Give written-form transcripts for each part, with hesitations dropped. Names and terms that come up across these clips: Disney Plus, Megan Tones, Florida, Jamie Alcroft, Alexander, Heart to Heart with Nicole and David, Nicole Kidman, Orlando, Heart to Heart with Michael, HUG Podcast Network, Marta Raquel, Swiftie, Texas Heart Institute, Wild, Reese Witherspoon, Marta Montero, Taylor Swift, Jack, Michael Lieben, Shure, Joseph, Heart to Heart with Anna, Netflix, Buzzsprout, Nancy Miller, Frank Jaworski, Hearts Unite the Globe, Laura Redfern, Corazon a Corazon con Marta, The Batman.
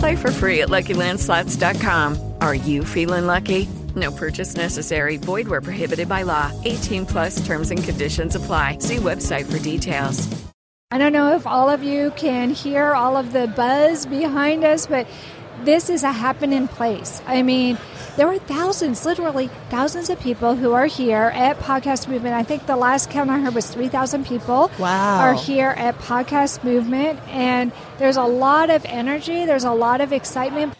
Play for free at LuckyLandSlots.com. Are you feeling lucky? No purchase necessary. Void where prohibited by law. 18 plus terms and conditions apply. See website for details. I don't know if all of you can hear all of the buzz behind us, but this is a happening place. I mean, there were thousands, literally thousands of people who are here at Podcast Movement. I think the last count I heard was 3,000 people are here at Podcast Movement. And there's a lot of energy. There's a lot of excitement.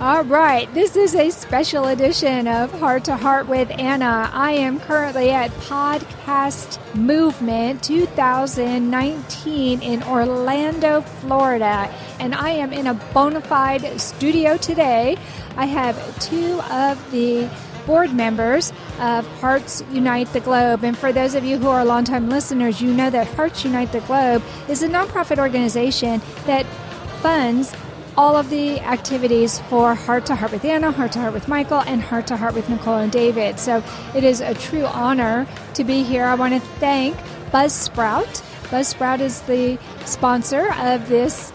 All right, this is a special edition of Heart to Heart with Anna. I am currently at Podcast Movement 2019 in Orlando, Florida, and I am in a bona fide studio today. I have two of the board members of Hearts Unite the Globe. And for those of you who are longtime listeners, you know that Hearts Unite the Globe is a nonprofit organization that funds all of the activities for Heart to Heart with Anna, Heart to Heart with Michael, and Heart to Heart with Nicole and David. So it is a true honor to be here. I want to thank Buzzsprout. Buzzsprout is the sponsor of this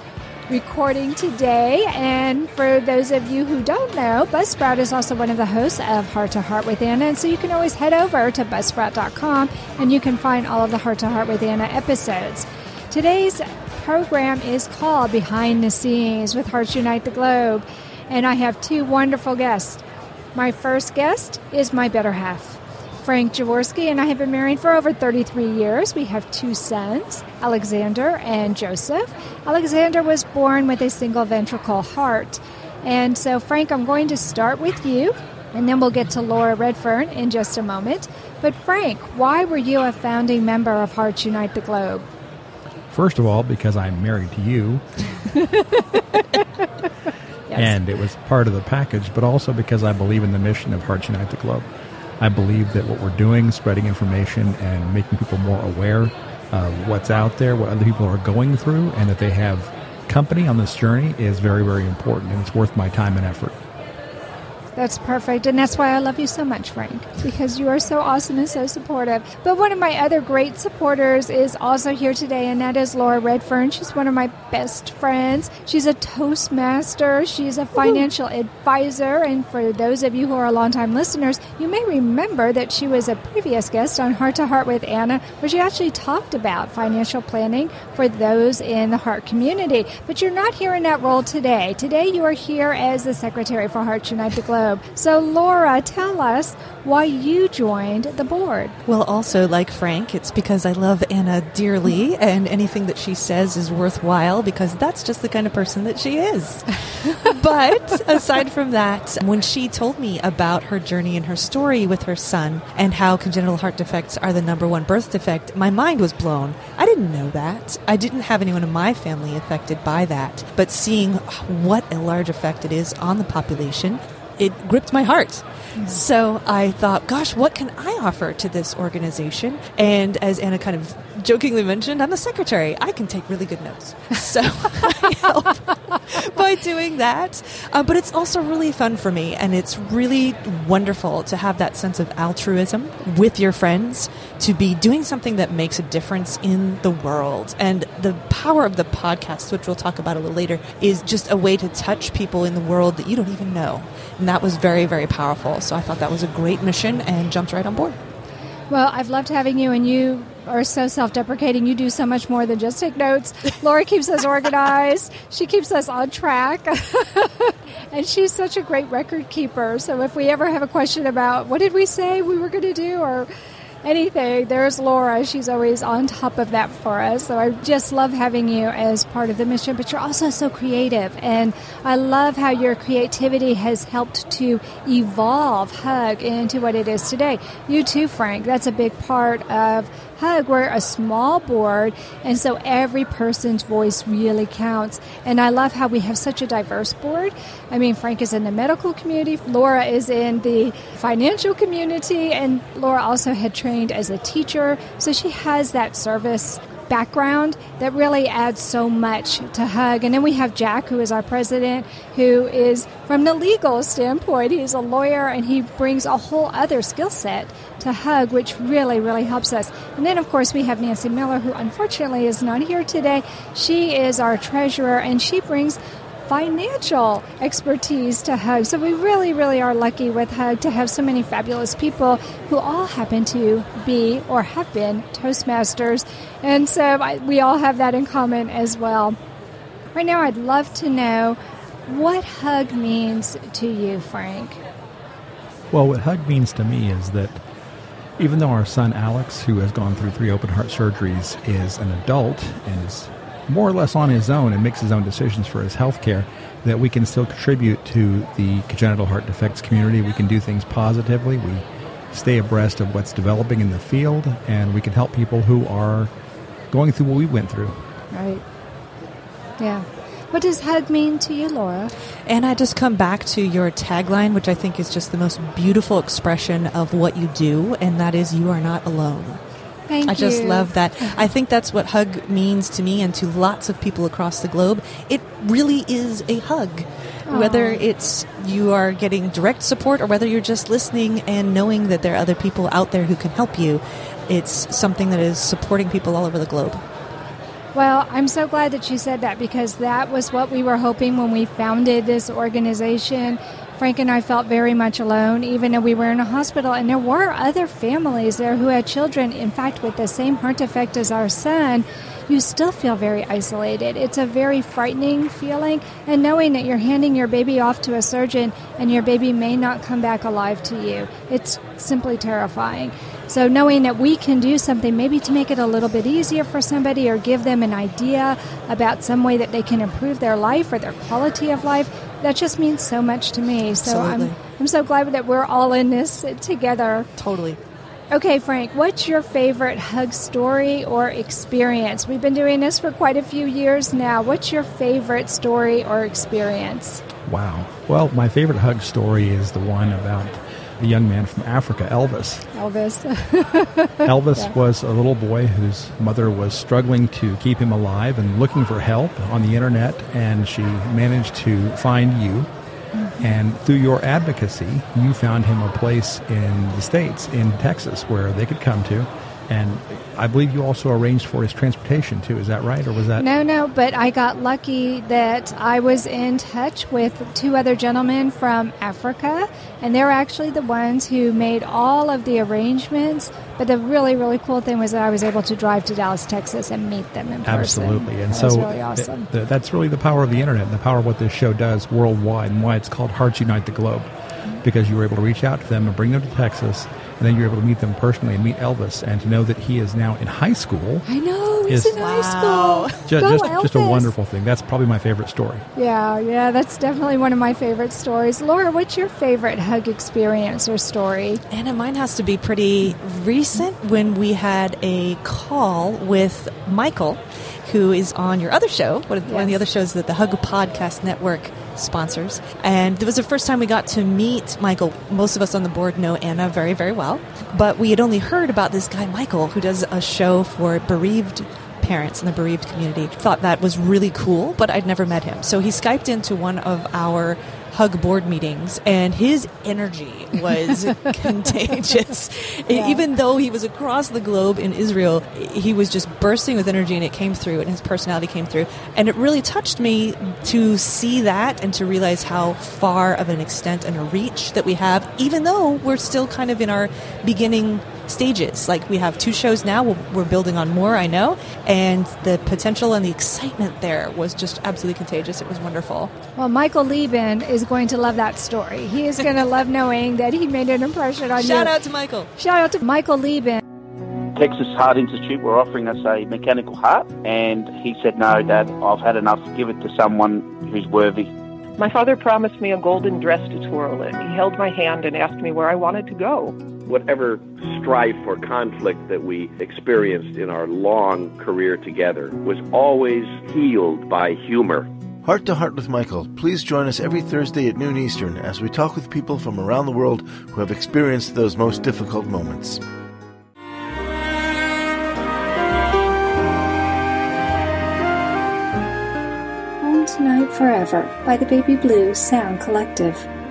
recording today. And for those of you who don't know, Buzzsprout is also one of the hosts of Heart to Heart with Anna. And so you can always head over to Buzzsprout.com and you can find all of the Heart to Heart with Anna episodes. Today's program is called Behind the Scenes with Hearts Unite the Globe, and I have two wonderful guests. My first guest is my better half, Frank Jaworski, and I have been married for over 33 years. We have two sons, Alexander and Joseph. Alexander was born with a single ventricle heart, and so Frank, I'm going to start with you, and then we'll get to Laura Redfern in just a moment. But Frank, why were you a founding member of Hearts Unite the Globe? First of all, because I'm married to you, yes. And it was part of the package, but also because I believe in the mission of Hearts Unite the Globe. I believe that what we're doing, spreading information and making people more aware of what's out there, what other people are going through, and that they have company on this journey is very, very important, and it's worth my time and effort. That's perfect, and that's why I love you so much, Frank, because you are so awesome and so supportive. But one of my other great supporters is also here today, and that is Laura Redfern. She's one of my best friends. She's a Toastmaster. She's a financial advisor, and for those of you who are longtime listeners, you may remember that she was a previous guest on Heart to Heart with Anna, where she actually talked about financial planning for those in the heart community. But you're not here in that role today. Today, you are here as the Secretary for Hearts Unite the Globe. So, Laura, tell us why you joined the board. Well, also, like Frank, it's because I love Anna dearly, and anything that she says is worthwhile because that's just the kind of person that she is. But aside from that, when she told me about her journey and her story with her son and how congenital heart defects are the number one birth defect, my mind was blown. I didn't know that. I didn't have anyone in my family affected by that. But seeing what a large effect it is on the population, it gripped my heart. Yeah. So I thought, gosh, what can I offer to this organization? And as Anna kind of jokingly mentioned, I'm the secretary. I can take really good notes. So I help by doing that. But it's also really fun for me. And it's really wonderful to have that sense of altruism with your friends, to be doing something that makes a difference in the world. And the power of the podcast, which we'll talk about a little later, is just a way to touch people in the world that you don't even know. And that was very, very powerful. So I thought that was a great mission and jumped right on board. Well, I've loved having you, and you are so self-deprecating. You do so much more than just take notes. Laura keeps us organized. She keeps us on track. And she's such a great record keeper. So if we ever have a question about what did we say we were going to do or anything, there's Laura. She's always on top of that for us. So I just love having you as part of the mission. But you're also so creative. And I love how your creativity has helped to evolve HUG into what it is today. You too, Frank. That's a big part of HUG. We're a small board, and so every person's voice really counts. And I love how we have such a diverse board. I mean, Frank is in the medical community, Laura is in the financial community, and Laura also had trained as a teacher, so she has that service background that really adds so much to HUG. And then we have Jack, who is our president, who is from the legal standpoint. He's a lawyer, and he brings a whole other skill set to HUG, which really, really helps us. And then, of course, we have Nancy Miller, who unfortunately is not here today. She is our treasurer, and she brings financial expertise to HUG. So we really, really are lucky with HUG to have so many fabulous people who all happen to be or have been Toastmasters. And so we all have that in common as well. Right now, I'd love to know what HUG means to you, Frank. Well, what HUG means to me is that even though our son Alex, who has gone through 3 open heart surgeries, is an adult and is more or less on his own and makes his own decisions for his health care, that we can still contribute to the congenital heart defects community. We can do things positively. We stay abreast of what's developing in the field, and we can help people who are going through what we went through. Right. Yeah. What does HUG mean to you, Laura? And I just come back to your tagline, which I think is just the most beautiful expression of what you do, and that is you are not alone. I just love that. I think that's what HUG means to me and to lots of people across the globe. It really is a hug. Aww. Whether it's you are getting direct support or whether you're just listening and knowing that there are other people out there who can help you, it's something that is supporting people all over the globe. Well, I'm so glad that you said that, because that was what we were hoping when we founded this organization. Frank and I felt very much alone, even though we were in a hospital. And there were other families there who had children, in fact, with the same heart defect as our son. You still feel very isolated. It's a very frightening feeling. And knowing that you're handing your baby off to a surgeon and your baby may not come back alive to you, it's simply terrifying. So knowing that we can do something maybe to make it a little bit easier for somebody or give them an idea about some way that they can improve their life or their quality of life, that just means so much to me. So I'm so glad that we're all in this together. Totally. Okay, Frank, what's your favorite HUG story or experience? We've been doing this for quite a few years now. What's your favorite story or experience? Wow. Well, my favorite HUG story is the one about the young man from Africa, Elvis. Elvis yeah. was a little boy whose mother was struggling to keep him alive and looking for help on the internet, and she managed to find you. And through your advocacy, you found him a place in the States, in Texas, where they could come to. And I believe you also arranged for his transportation, too. Is that right? Or was that... No, but I got lucky that I was in touch with 2 other gentlemen from Africa. And they're actually the ones who made all of the arrangements. But the really, really cool thing was that I was able to drive to Dallas, Texas and meet them in person. Absolutely. And so really awesome. That's really the power of the internet and the power of what this show does worldwide and why it's called Hearts Unite the Globe. Because you were able to reach out to them and bring them to Texas, and then you're able to meet them personally and meet Elvis, and to know that he is now in high school. I know, he's in high school. Just a wonderful thing. That's probably my favorite story. Yeah, that's definitely one of my favorite stories. Laura, what's your favorite HUG experience or story? Anna, mine has to be pretty recent, when we had a call with Michael, who is on your other show, one of the other shows that the HUG Podcast Network sponsors. And it was the first time we got to meet Michael. Most of us on the board know Anna very, very well. But we had only heard about this guy, Michael, who does a show for bereaved parents in the bereaved community. Thought that was really cool, but I'd never met him. So he Skyped into one of our HUG board meetings, and his energy was contagious. Yeah. Even though he was across the globe in Israel, he was just bursting with energy, and it came through, and his personality came through. And it really touched me to see that and to realize how far of an extent and a reach that we have, even though we're still kind of in our beginning stages. Like, we have 2 shows now. We're building on more, I know. And the potential and the excitement there was just absolutely contagious. It was wonderful. Well, Michael Lieben is going to love that story. He is going to love knowing that he made an impression on you. Shout out to Michael. Shout out to Michael Lieben. Texas Heart Institute were offering us a mechanical heart, and he said, no, Dad, I've had enough. Give it to someone who's worthy. My father promised me a golden dress to twirl in. He held my hand and asked me where I wanted to go. Whatever strife or conflict that we experienced in our long career together was always healed by humor. Heart to Heart with Michael. Please join us every Thursday at noon Eastern as we talk with people from around the world who have experienced those most difficult moments. Tonight Forever by the Baby Blue Sound Collective.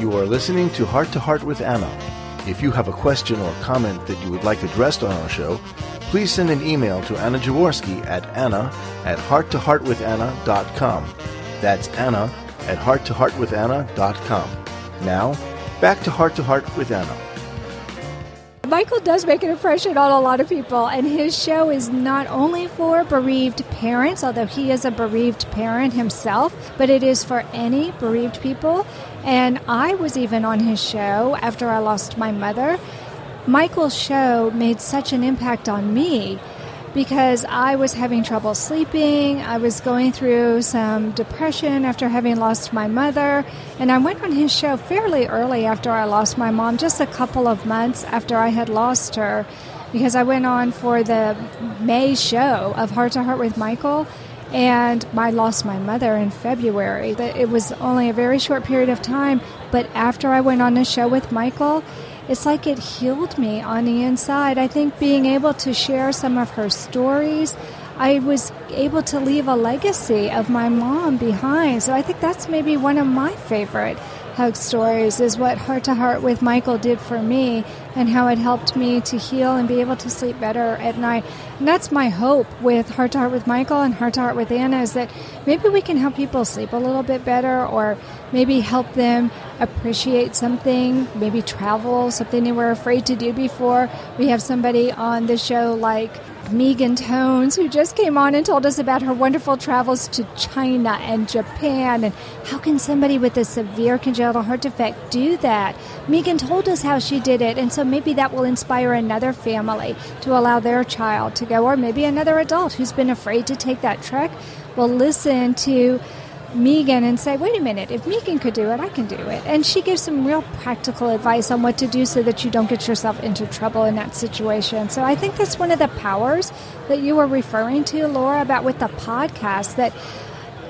You are listening to Heart with Anna. If you have a question or comment that you would like addressed on our show, please send an email to Anna Jaworski at anna@hearttoheartwithanna.com. That's anna@hearttoheartwithanna.com. Now, back to Heart with Anna. Michael does make an impression on a lot of people, and his show is not only for bereaved parents, although he is a bereaved parent himself, but it is for any bereaved people. And I was even on his show after I lost my mother. Michael's show made such an impact on me because I was having trouble sleeping. I was going through some depression after having lost my mother. And I went on his show fairly early after I lost my mom, just a couple of months after I had lost her, because I went on for the May show of Heart to Heart with Michael. And I lost my mother in February. It was only a very short period of time. But after I went on the show with Michael, it's like it healed me on the inside. I think being able to share some of her stories, I was able to leave a legacy of my mom behind. So I think that's maybe one of my favorite HUG stories is what Heart to Heart with Michael did for me and how it helped me to heal and be able to sleep better at night. And that's my hope with Heart to Heart with Michael and Heart to Heart with Anna is that maybe we can help people sleep a little bit better or maybe help them appreciate something, maybe travel, something they were afraid to do before. We have somebody on the show like Megan Tones, who just came on and told us about her wonderful travels to China and Japan, and how can somebody with a severe congenital heart defect do that? Megan told us how she did it, and so maybe that will inspire another family to allow their child to go, or maybe another adult who's been afraid to take that trek will listen to Megan and say, wait a minute, if Megan could do it, I can do it. And she gives some real practical advice on what to do so that you don't get yourself into trouble in that situation. So I think that's one of the powers that you were referring to, Laura, about with the podcast, that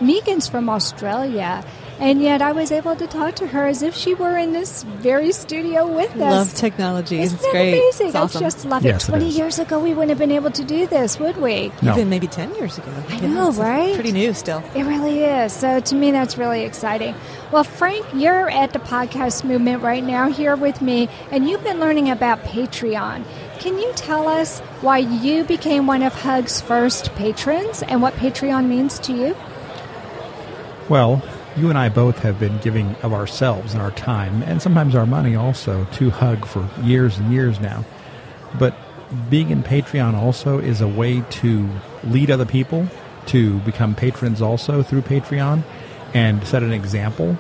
Megan's from Australia, and yet I was able to talk to her as if she were in this very studio with us. Love technology. It's great. Amazing. It's awesome. I just love it. Yes, 20 years ago, we wouldn't have been able to do this, would we? No. Even maybe 10 years ago. I know, right? Pretty new still. It really is. So to me, that's really exciting. Well, Frank, you're at the Podcast Movement right now here with me, and you've been learning about Patreon. Can you tell us why you became one of HUG's first patrons and what Patreon means to you? Well, you and I both have been giving of ourselves and our time, and sometimes our money also, to HUG for years and years now. But being in Patreon also is a way to lead other people to become patrons also through Patreon and set an example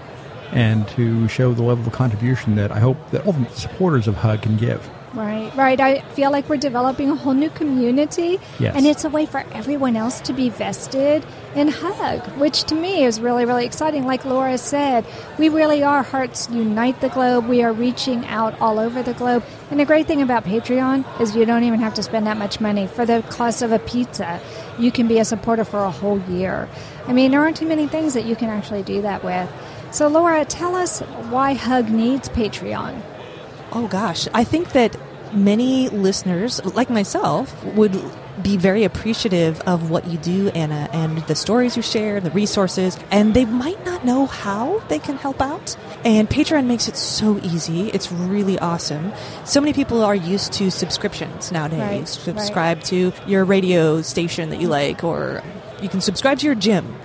and to show the level of contribution that I hope that ultimate supporters of HUG can give. Right, right. I feel like we're developing a whole new community, yes, and it's a way for everyone else to be vested in HUG, which to me is really, really exciting. Like Laura said, we really are Hearts Unite the Globe. We are reaching out all over the globe. And the great thing about Patreon is you don't even have to spend that much money. For the cost of a pizza, you can be a supporter for a whole year. I mean, there aren't too many things that you can actually do that with. So Laura, tell us why HUG needs Patreon. Oh gosh, I think that many listeners, like myself, would be very appreciative of what you do, Anna, and the stories you share, the resources, and they might not know how they can help out. And Patreon makes it so easy. It's really awesome. So many people are used to subscriptions nowadays. Right, subscribe to your radio station that you like, or you can subscribe to your gym.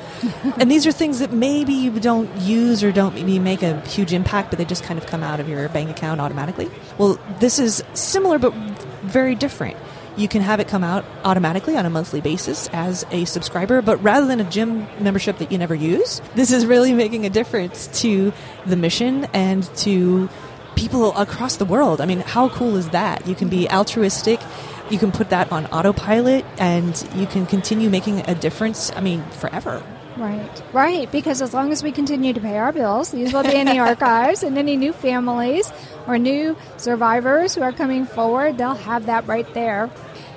And these are things that maybe you don't use or don't maybe make a huge impact, but they just kind of come out of your bank account automatically. Well, this is similar but very different. You can have it come out automatically on a monthly basis as a subscriber, but rather than a gym membership that you never use, this is really making a difference to the mission and to people across the world. I mean, how cool is that? You can be altruistic. You can put that on autopilot and you can continue making a difference, I mean, forever. Right, because as long as we continue to pay our bills, these will be in the archives, and any new families or new survivors who are coming forward, they'll have that right there.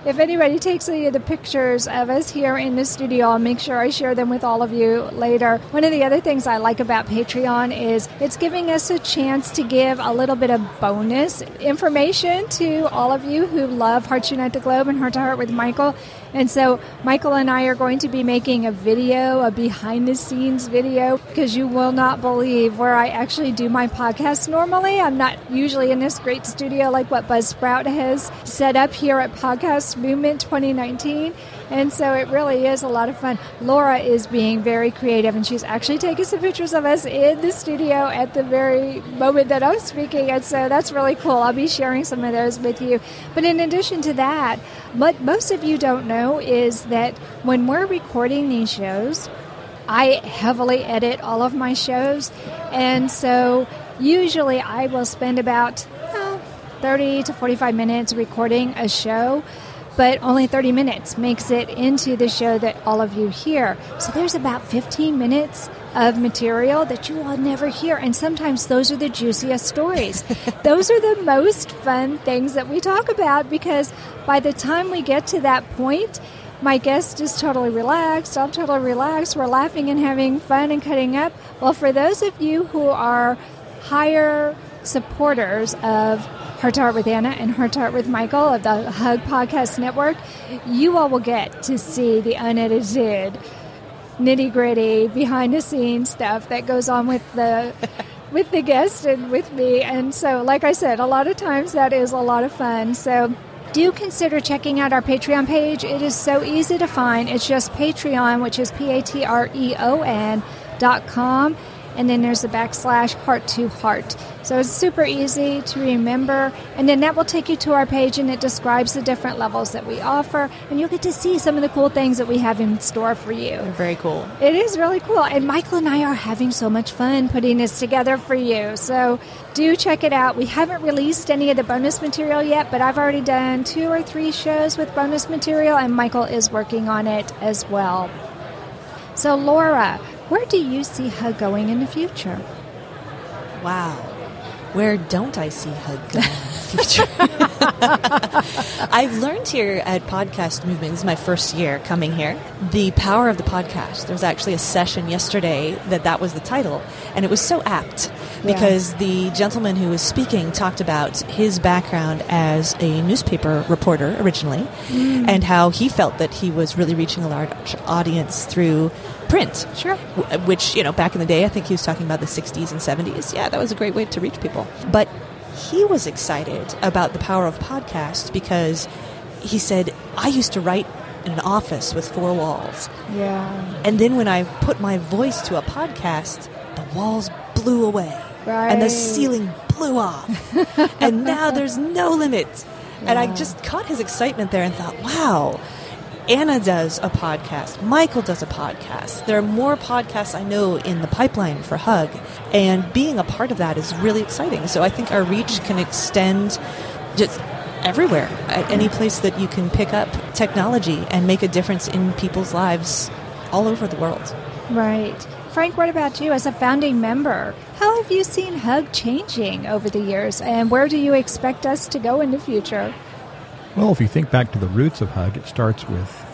If anybody takes any of the pictures of us here in the studio, I'll make sure I share them with all of you later. One of the other things I like about Patreon is it's giving us a chance to give a little bit of bonus information to all of you who love Hearts Unite the Globe and Heart to Heart with Michael. And so Michael and I are going to be making a video, a behind-the-scenes video, because you will not believe where I actually do my podcast normally. I'm not usually in this great studio like what Buzzsprout has set up here at Podcast Movement 2019, and so it really is a lot of fun. Laura is being very creative, and she's actually taking some pictures of us in the studio at the very moment that I'm speaking, and so that's really cool. I'll be sharing some of those with you. But in addition to that, what most of you don't know is that when we're recording these shows, I heavily edit all of my shows, and so usually I will spend about 30 to 45 minutes recording a show, but only 30 minutes makes it into the show that all of you hear. So there's about 15 minutes of material that you will never hear, and sometimes those are the juiciest stories. Those are the most fun things that we talk about, because by the time we get to that point, my guest is totally relaxed, I'm totally relaxed, we're laughing and having fun and cutting up. Well, for those of you who are higher supporters of Heart to Heart with Anna and Heart to Heart with Michael of the HUG Podcast Network, you all will get to see the unedited, nitty-gritty, behind-the-scenes stuff that goes on with the with the guest and with me. And so, like I said, a lot of times that is a lot of fun. So do consider checking out our Patreon page. It is so easy to find. It's just Patreon, which is patreon.com. And then there's the / Heart to Heart. So it's super easy to remember. And then that will take you to our page, and it describes the different levels that we offer. And you'll get to see some of the cool things that we have in store for you. Very cool. It is really cool. And Michael and I are having so much fun putting this together for you. So do check it out. We haven't released any of the bonus material yet, but I've already done 2 or 3 shows with bonus material, and Michael is working on it as well. So Laura, where do you see HUG going in the future? Wow. Where don't I see HUG going in the future? I've learned here at Podcast Movement, this is my first year coming here, the power of the podcast. There was actually a session yesterday that was the title, and it was so apt because the gentleman who was speaking talked about his background as a newspaper reporter originally and how he felt that he was really reaching a large audience through print. Sure. Which, back in the day, I think he was talking about the 60s and 70s. Yeah, that was a great way to reach people. But he was excited about the power of podcasts because he said, I used to write in an office with 4 walls. Yeah. And then when I put my voice to a podcast, the walls blew away. Right. And the ceiling blew off. And now there's no limit. Yeah. And I just caught his excitement there and thought, wow, Anna does a podcast. Michael does a podcast. There are more podcasts I know in the pipeline for HUG, and being a part of that is really exciting. So I think our reach can extend just everywhere, at any place that you can pick up technology and make a difference in people's lives all over the world. Right. Frank, what about you as a founding member? How have you seen HUG changing over the years, and where do you expect us to go in the future? Well, if you think back to the roots of HUG, it starts with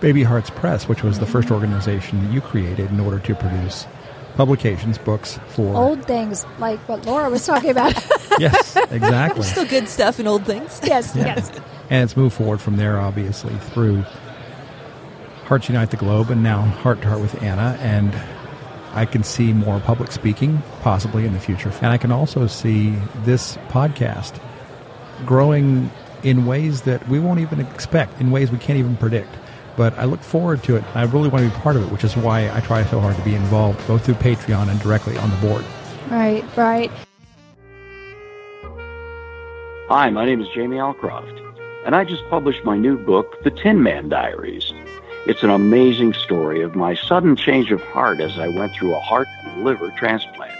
Baby Hearts Press, which was the first organization that you created in order to produce publications, books for... Old things, like what Laura was talking about. Yes, exactly. Still good stuff in old things. Yes, yeah. Yes. And it's moved forward from there, obviously, through Hearts Unite the Globe and now Heart to Heart with Anna. And I can see more public speaking, possibly, in the future. And I can also see this podcast growing in ways that we won't even expect, in ways we can't even predict. But I look forward to it. I really want to be part of it, which is why I try so hard to be involved, both through Patreon and directly on the board. Right, right. Hi, my name is Jamie Alcroft, and I just published my new book, The Tin Man Diaries. It's an amazing story of my sudden change of heart as I went through a heart and liver transplant.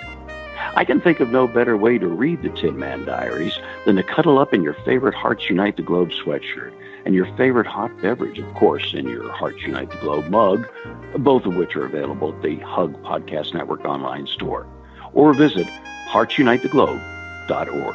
I can think of no better way to read The Tin Man Diaries than to cuddle up in your favorite Hearts Unite the Globe sweatshirt and your favorite hot beverage, of course, in your Hearts Unite the Globe mug, both of which are available at the HUG Podcast Network online store, or visit heartsunitetheglobe.org.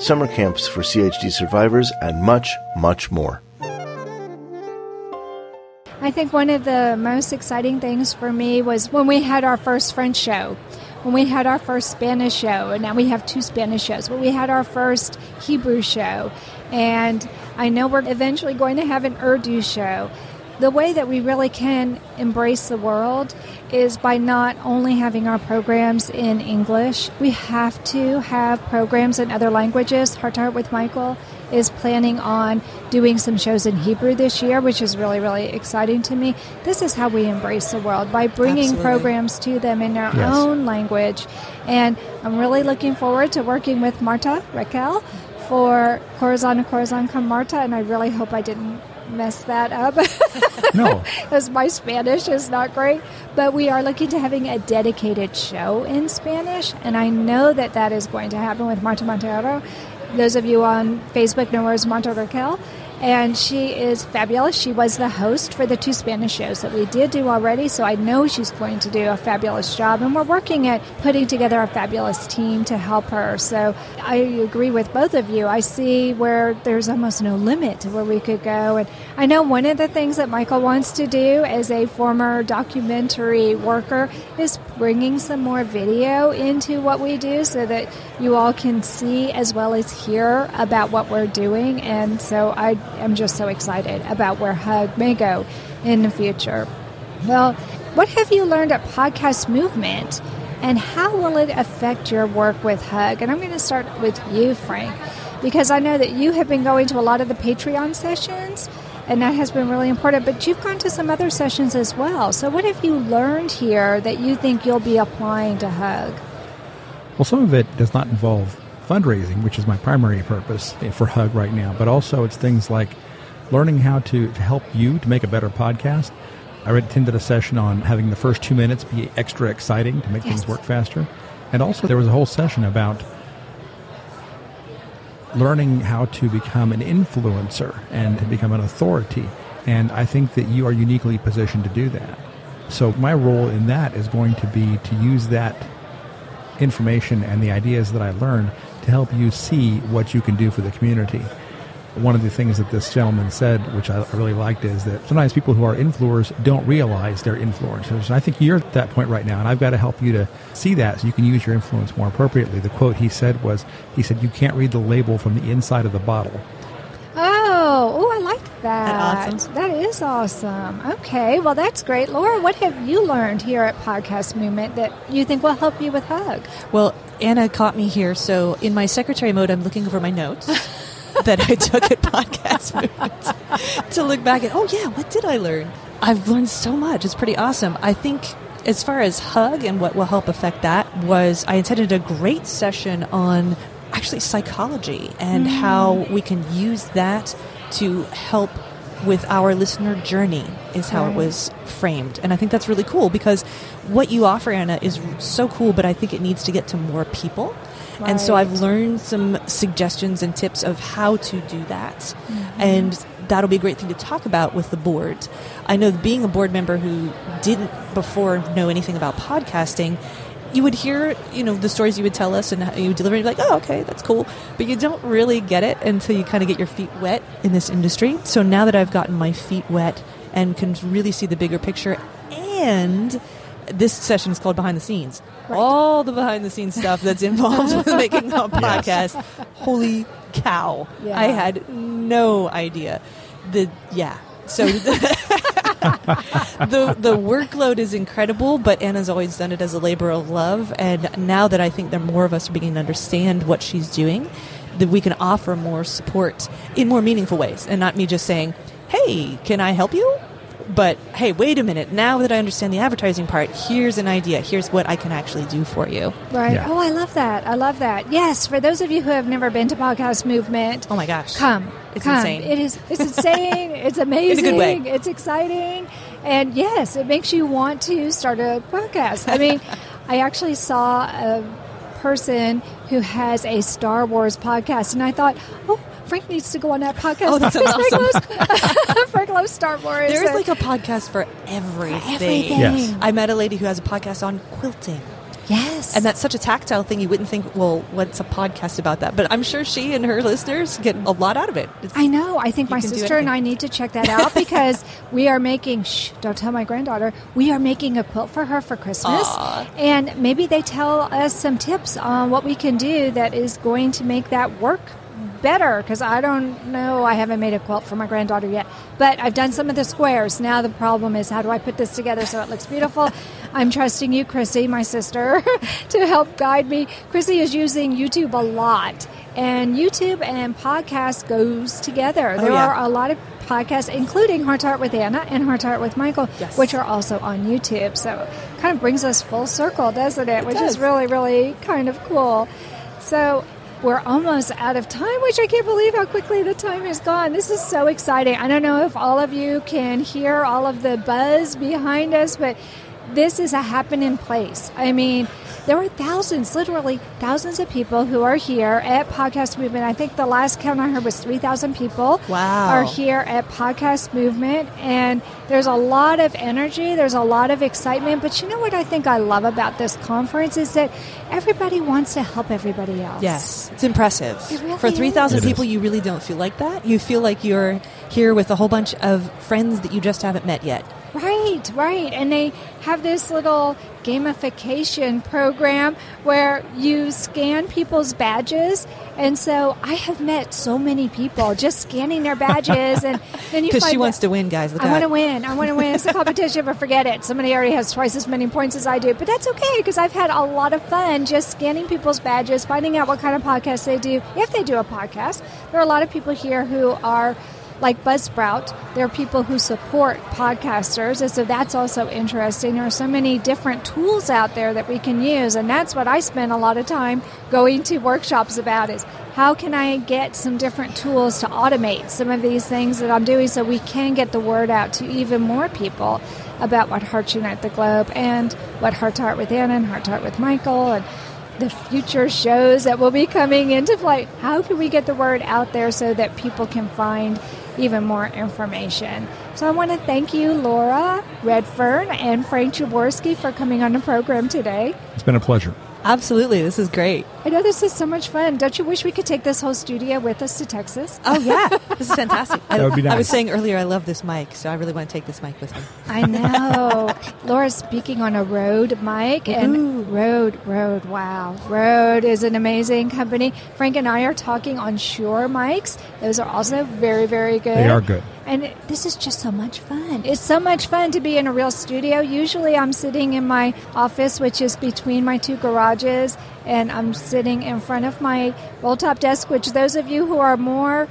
summer camps for CHD survivors, and much, much more. I think one of the most exciting things for me was when we had our first French show, when we had our first Spanish show, and now we have two Spanish shows, but we had our first Hebrew show, and I know we're eventually going to have an Urdu show. The way that we really can embrace the world is by not only having our programs in English. We have to have programs in other languages. Heart to Heart with Michael is planning on doing some shows in Hebrew this year, which is really, really exciting to me. This is how we embrace the world, by bringing programs to them in their own language. And I'm really looking forward to working with Marta Raquel for Corazon a Corazon con Marta, and I really hope I didn't mess that up. No. Because my Spanish is not great. But we are looking to having a dedicated show in Spanish, and I know that that is going to happen with Marta Montero. Those of you on Facebook know her as Marta Raquel, and she is fabulous. She was the host for the two Spanish shows that we did do already, so I know she's going to do a fabulous job, and we're working at putting together a fabulous team to help her. So I agree with both of you. I see where there's almost no limit to where we could go, and I know one of the things that Michael wants to do as a former documentary worker is bringing some more video into what we do so that you all can see as well as hear about what we're doing. And so I am just so excited about where HUG may go in the future. Well, what have you learned at Podcast Movement, and how will it affect your work with HUG? And I'm going to start with you, Frank, because I know that you have been going to a lot of the Patreon sessions, and that has been really important, but you've gone to some other sessions as well. So what have you learned here that you think you'll be applying to HUG? Well, some of it does not involve fundraising, which is my primary purpose for HUG right now, but also it's things like learning how to help you to make a better podcast. I attended a session on having the first 2 minutes be extra exciting to make things work faster. And also there was a whole session about learning how to become an influencer and to become an authority. And I think that you are uniquely positioned to do that. So my role in that is going to be to use that information and the ideas that I learned to help you see what you can do for the community. One of the things that this gentleman said, which I really liked, is that sometimes people who are influencers don't realize they're influencers. And I think you're at that point right now, and I've got to help you to see that so you can use your influence more appropriately. The quote he said was, he said, "You can't read the label from the inside of the bottle." Oh, I like that. Awesome. That is awesome. Okay, well, that's great. Laura, what have you learned here at Podcast Movement that you think will help you with HUG? Well, Anna caught me here, so in my secretary mode, I'm looking over my notes that I took at Podcast Movement to look back at, oh, yeah, what did I learn? I've learned so much. It's pretty awesome. I think as far as HUG and what will help affect that was I attended a great session on actually psychology and how we can use that to help with our listener journey is how it was framed. And I think that's really cool because what you offer, Anna, is so cool, but I think it needs to get to more people. Right. And so I've learned some suggestions and tips of how to do that. Mm-hmm. And that'll be a great thing to talk about with the board. I know being a board member who didn't before know anything about podcasting, you would hear, you know, the stories you would tell us and how you would deliver it, like, oh, okay, that's cool. But you don't really get it until you kind of get your feet wet in this industry. So now that I've gotten my feet wet and can really see the bigger picture, and this session is called Behind the Scenes. Right. All the behind-the-scenes stuff that's involved with making a podcast. Yes. Holy cow. Yeah. I had no idea. The workload is incredible, but Anna's always done it as a labor of love. And now that I think there are more of us beginning to understand what she's doing, that we can offer more support in more meaningful ways. And not me just saying, hey, can I help you? But, hey, wait a minute. Now that I understand the advertising part, here's an idea. Here's what I can actually do for you. Right. Yeah. Oh, I love that. I love that. Yes. For those of you who have never been to Podcast Movement. Oh, my gosh. Come. It's insane. It's insane. It's amazing. In a good way. It's exciting. And, yes, it makes you want to start a podcast. I mean, I actually saw a person who has a Star Wars podcast, and I thought, oh, Frank needs to go on that podcast. Oh, that's awesome. Frank loves Star Wars. There's like a podcast for everything. Yes. I met a lady who has a podcast on quilting. Yes. And that's such a tactile thing. You wouldn't think, well, what's a podcast about that? But I'm sure she and her listeners get a lot out of it. I know. I think my sister and I need to check that out because we are making, don't tell my granddaughter, we are making a quilt for her for Christmas. Aww. And maybe they tell us some tips on what we can do that is going to make that work better, because I don't know, I haven't made a quilt for my granddaughter yet, but I've done some of the squares. Now the problem is, how do I put this together so it looks beautiful? I'm trusting you, Chrissy, my sister, to help guide me. Chrissy is using YouTube a lot, and YouTube and podcast goes together. There are a lot of podcasts, including Heart to Heart with Anna and Heart to Heart with Michael, which are also on YouTube. So it kind of brings us full circle, doesn't it? Which is really, really kind of cool. So we're almost out of time, which I can't believe how quickly the time has gone. This is so exciting. I don't know if all of you can hear all of the buzz behind us, but this is a happening place. I mean, there are thousands, literally thousands of people who are here at Podcast Movement. I think the last count I heard was 3,000 people are here at Podcast Movement. And there's a lot of energy. There's a lot of excitement. But you know what I think I love about this conference is that everybody wants to help everybody else. Yes. It's impressive. It really for 3,000 people, you really don't feel like that. You feel like you're here with a whole bunch of friends that you just haven't met yet. Right, right. And they have this little gamification program where you scan people's badges. And so I have met so many people just scanning their badges. And then you find because she wants to win, guys. I want to win. I want to win. It's a competition, but forget it. Somebody already has twice as many points as I do. But that's okay, because I've had a lot of fun just scanning people's badges, finding out what kind of podcast they do, if they do a podcast. There are a lot of people here who are like Buzzsprout. There are people who support podcasters, and so that's also interesting. There are so many different tools out there that we can use, and that's what I spend a lot of time going to workshops about, is how can I get some different tools to automate some of these things that I'm doing so we can get the word out to even more people about what Hearts Unite the Globe and what Heart to Heart with Anna and Heart to Heart with Michael and the future shows that will be coming into play. How can we get the word out there so that people can find even more information? So I want to thank you, Laura Redfern and Frank Jaworski, for coming on the program today. It's been a pleasure. Absolutely. This is great. I know this is so much fun. Don't you wish we could take this whole studio with us to Texas? Oh, yeah. This is fantastic. That would be nice. I was saying earlier, I love this mic, so I really want to take this mic with me. I know. Laura's speaking on a Rode mic. Ooh. And Rode, wow. Rode is an amazing company. Frank and I are talking on Shure mics. Those are also very, very good. They are good. And this is just so much fun. It's so much fun to be in a real studio. Usually I'm sitting in my office, which is between my two garages, and I'm sitting in front of my roll-top desk, which those of you who are more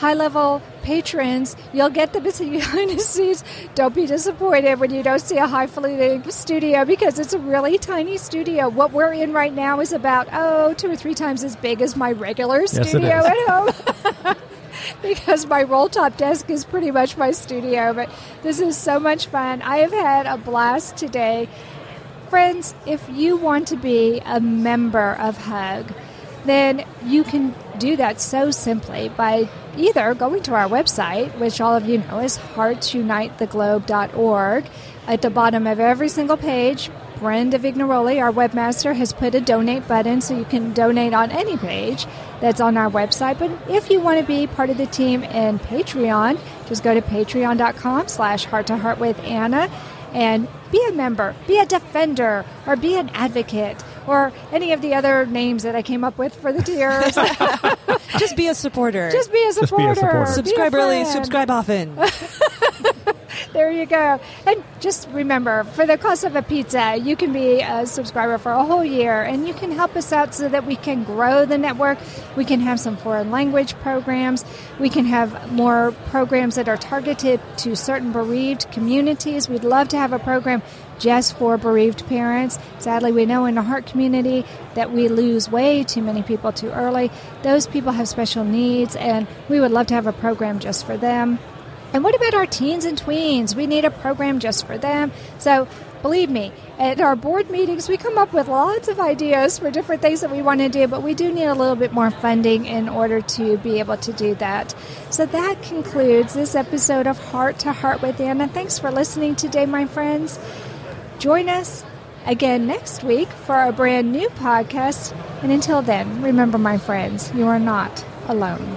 high-level patrons, you'll get the behind the scenes. Don't be disappointed when you don't see a highfalutin studio, because it's a really tiny studio. What we're in right now is about, 2 or 3 times as big as my regular studio at home. because my roll-top desk is pretty much my studio. But this is so much fun. I have had a blast today. Friends, if you want to be a member of HUG, then you can do that so simply by either going to our website, which all of you know is heartsunitetheglobe.org. At the bottom of every single page, Brenda Vignaroli, our webmaster, has put a donate button so you can donate on any page that's on our website. But if you want to be part of the team in Patreon, just go to patreon.com/hearttoheartwithanna and be a member, be a defender, or be an advocate, or any of the other names that I came up with for the tiers. Just be a supporter. Just be a supporter. Subscribe early, subscribe often. There you go. And just remember, for the cost of a pizza, you can be a subscriber for a whole year, and you can help us out so that we can grow the network. We can have some foreign language programs. We can have more programs that are targeted to certain bereaved communities. We'd love to have a program just for bereaved parents. Sadly, we know in the heart community that we lose way too many people too early. Those people have special needs, and we would love to have a program just for them. And what about our teens and tweens? We need a program just for them. So believe me, at our board meetings, we come up with lots of ideas for different things that we want to do, but we do need a little bit more funding in order to be able to do that. So that concludes this episode of Heart to Heart with Anna. Thanks for listening today, my friends. Join us again next week for a brand new podcast. And until then, remember, my friends, you are not alone.